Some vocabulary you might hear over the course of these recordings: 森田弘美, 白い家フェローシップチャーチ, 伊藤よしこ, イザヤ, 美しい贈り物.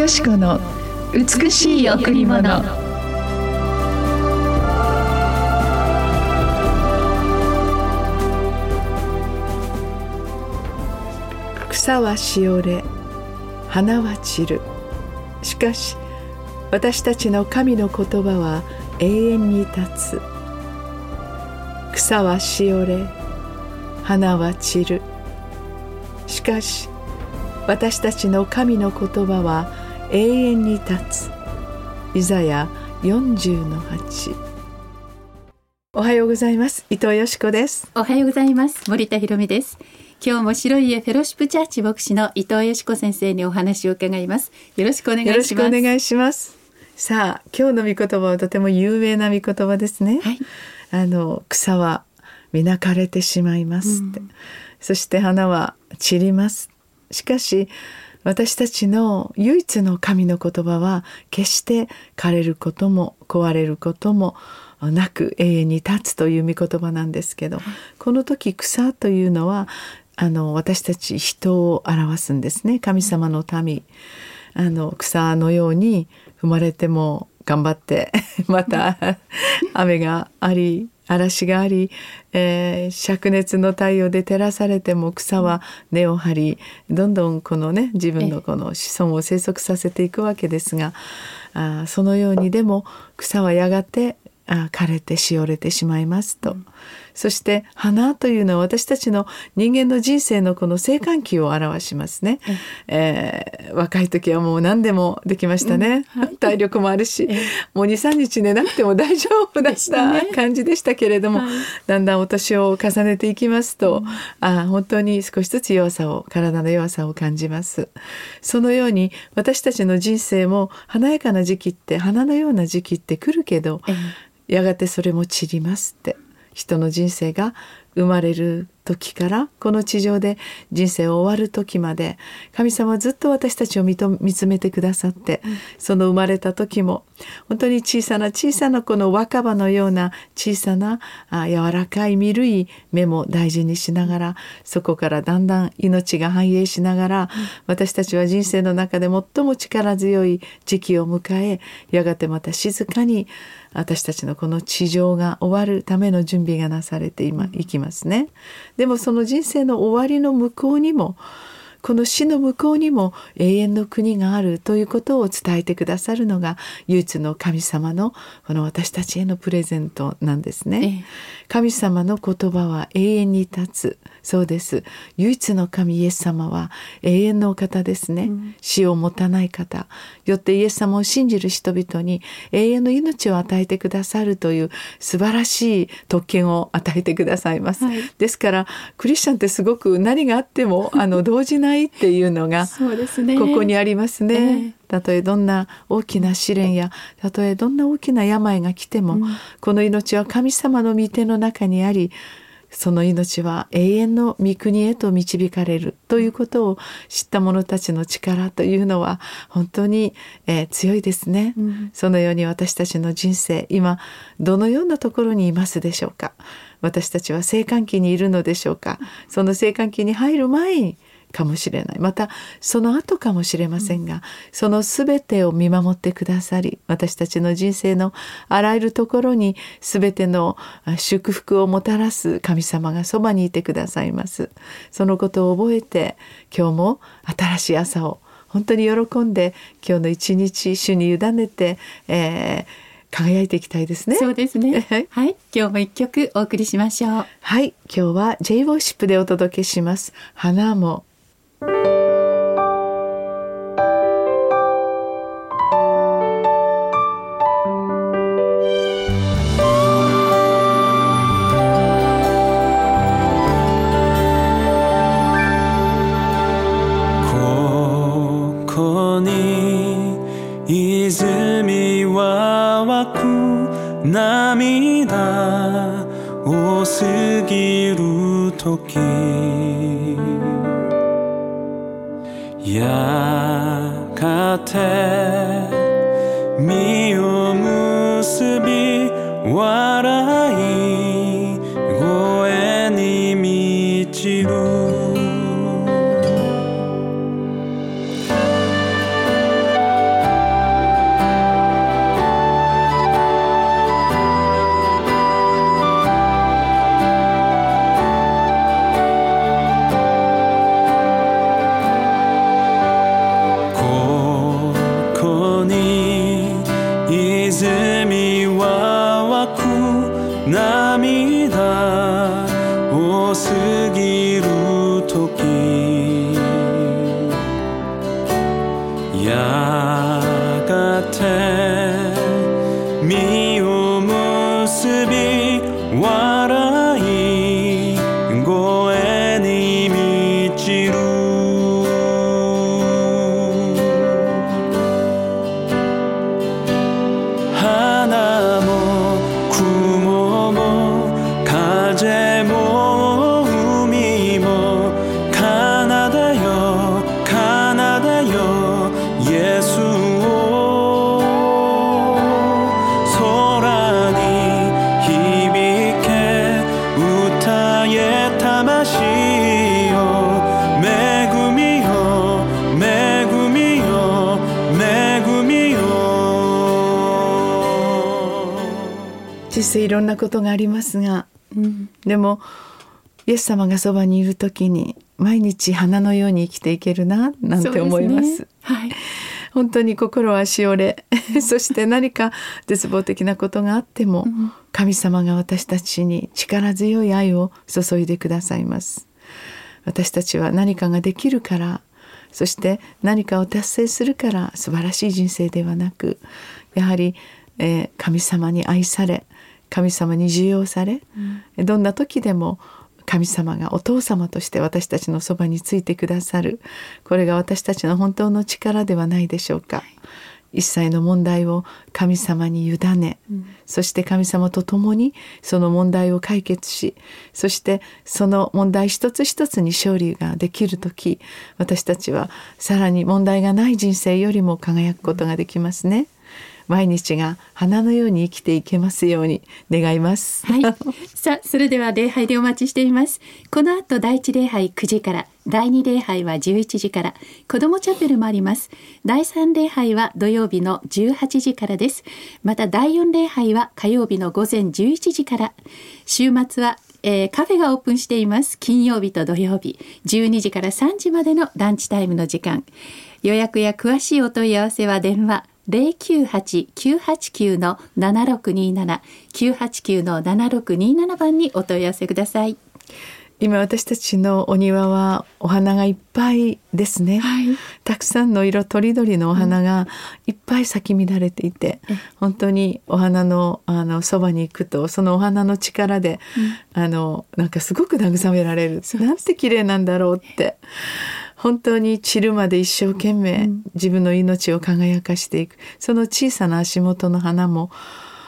よしこの美しい贈り物。草はしおれ、花は散る。しかし私たちの神の言葉は永遠に立つ。草はしおれ、花は散る。しかし私たちの神の言葉は永遠に立つ。イザヤ 40-8。 おはようございます。伊藤よしこです。おはようございます。森田ひろみです。今日も白家フェロシップチャーチ牧師の伊藤よしこ先生にお話を伺います。よろしくお願いします。よろしくお願いします。さあ、今日の御言葉はとても有名な御言葉ですね、はい、草は皆枯れてしまいますって、そして花は散ります。しかし私たちの唯一の神の言葉は決して枯れることも壊れることもなく永遠に立つという御言葉なんですけど、この時草というのは私たち人を表すんですね。神様の民、草のように踏まれても頑張ってまた雨があり嵐があり、灼熱の太陽で照らされても草は根を張り、どんどんこのね自分のこの子孫を生息させていくわけですが、そのようにでも草はやがて枯れてしおれてしまいますと、そして花というのは私たちの人間の人生のこの生還期を表しますね、若い時はもう何でもできましたね、体力もあるし、もう 2,3 日寝なくても大丈夫だした感じでしたけれども、だんだんお年を重ねていきますと、本当に少しずつ体の弱さを感じます。そのように私たちの人生も華やかな時期って花のような時期って来るけど、やがてそれも散りますって。人の人生が生まれる時からこの地上で人生を終わる時まで、神様はずっと私たちを見つめてくださって、その生まれた時も本当に小さなこの若葉のような小さな柔らかい見るい目も大事にしながら、そこからだんだん命が繁栄しながら、私たちは人生の中で最も力強い時期を迎え、やがてまた静かに私たちのこの地上が終わるための準備がなされていきますね。でもその人生の終わりの向こうにも、この死の向こうにも永遠の国があるということを伝えてくださるのが唯一の神様のこの私たちへのプレゼントなんですね。神様の言葉は永遠に立つ。そうです。唯一の神イエス様は永遠のお方ですね、死をもたない方、よってイエス様を信じる人々に永遠の命を与えてくださるという素晴らしい特権を与えてくださいます、ですからクリスチャンってすごく何があっても動じないっていうのがここにありますね。たとえどんな大きな試練やたとえどんな大きな病が来ても、この命は神様の御手の中にあり、その命は永遠の御国へと導かれるということを知った者たちの力というのは本当に、強いですね、そのように私たちの人生、今どのようなところにいますでしょうか。私たちは生還期にいるのでしょうか。その生還期に入る前にかもしれない、またその後かもしれませんが、そのすべてを見守ってくださり、私たちの人生のあらゆるところにすべての祝福をもたらす神様がそばにいてくださいます。そのことを覚えて、今日も新しい朝を本当に喜んで、今日の一日主に委ねて、輝いていきたいですね。そうですね、今日も一曲お送りしましょう。はい、今日は J ボーシップでお届けします。花もここに泉は湧く、涙を過ぎるとき、やがて実を結び笑い声に満ちる。していろんなことがありますが、でもイエス様がそばにいるときに毎日花のように生きていけるななんて思います。そうですね、はい、本当に心はしおれそして何か絶望的なことがあっても、神様が私たちに力強い愛を注いでくださいます。私たちは何かができるから、そして何かを達成するから素晴らしい人生ではなく、やはり、神様に愛され、神様に受容され、どんな時でも神様がお父様として私たちのそばについてくださる、これが私たちの本当の力ではないでしょうか。一切の問題を神様に委ね、そして神様と共にその問題を解決し、そしてその問題一つ一つに勝利ができるとき、私たちはさらに問題がない人生よりも輝くことができますね。毎日が花のように生きていけますように願います、はい、さあそれでは礼拝でお待ちしています。この後第1礼拝9時から、第2礼拝は11時から、子どもチャペルもあります。第3礼拝は土曜日の18時からです。また第4礼拝は火曜日の午前11時から、週末はカフェがオープンしています。金曜日と土曜日12時から3時までのランチタイムの時間、予約や詳しいお問い合わせは電話 098-989-7627 989-7627 番にお問い合わせください。今私たちのお庭はお花がいっぱいですね、はい、たくさんの色とりどりのお花がいっぱい咲き乱れていて、本当にお花のそばに行くとそのお花の力で、なんかすごく慰められる。なんて綺麗なんだろうって、本当に散るまで一生懸命自分の命を輝かしていく、その小さな足元の花も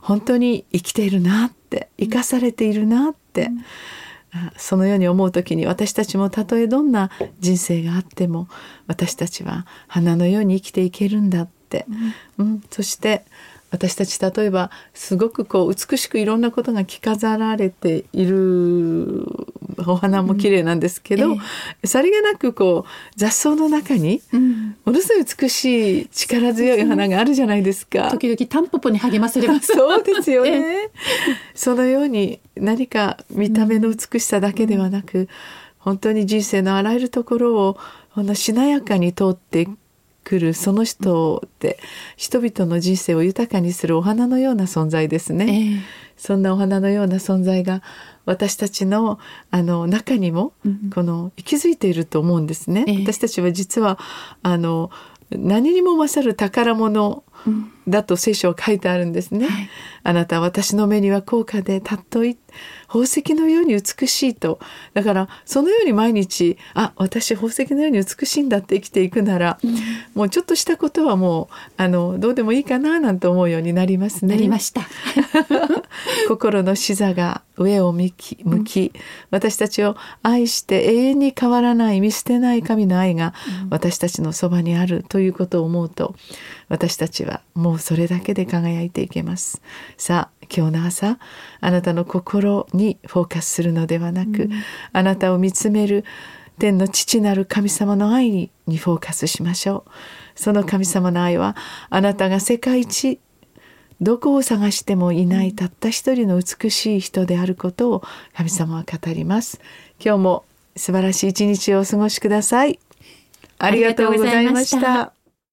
本当に生きているなって、生かされているなって、そのように思うときに、私たちもたとえどんな人生があっても私たちは花のように生きていけるんだって、そして私たち例えばすごくこう美しくいろんなことが着飾られているお花も綺麗なんですけど、さりげなくこう雑草の中にものすごい美しい力強い花があるじゃないですか。時々タンポポに励まされます。そうですよね、そのように何か見た目の美しさだけではなく、本当に人生のあらゆるところをほんのしなやかに通っていく来る、その人って人々の人生を豊かにするお花のような存在ですね、そんなお花のような存在が私たちの、中にも、この息づいていると思うんですね、私たちは実は何にも勝る宝物だと聖書は書いてあるんですね、あなたは私の目には高価で、たっとい宝石のように美しいと。だからそのように毎日、私宝石のように美しいんだって生きていくなら、もうちょっとしたことはもうどうでもいいかななんて思うようになりますね。なりました心の視座が上を向き、私たちを愛して永遠に変わらない見捨てない神の愛が私たちのそばにあるということを思うと、私たちはもうそれだけで輝いていけます。さあ今日の朝、あなたの心にフォーカスするのではなく、あなたを見つめる天の父なる神様の愛にフォーカスしましょう。その神様の愛は、あなたが世界一どこを探してもいないたった一人の美しい人であることを神様は語ります。今日も素晴らしい一日をお過ごしください。ありがとうございました。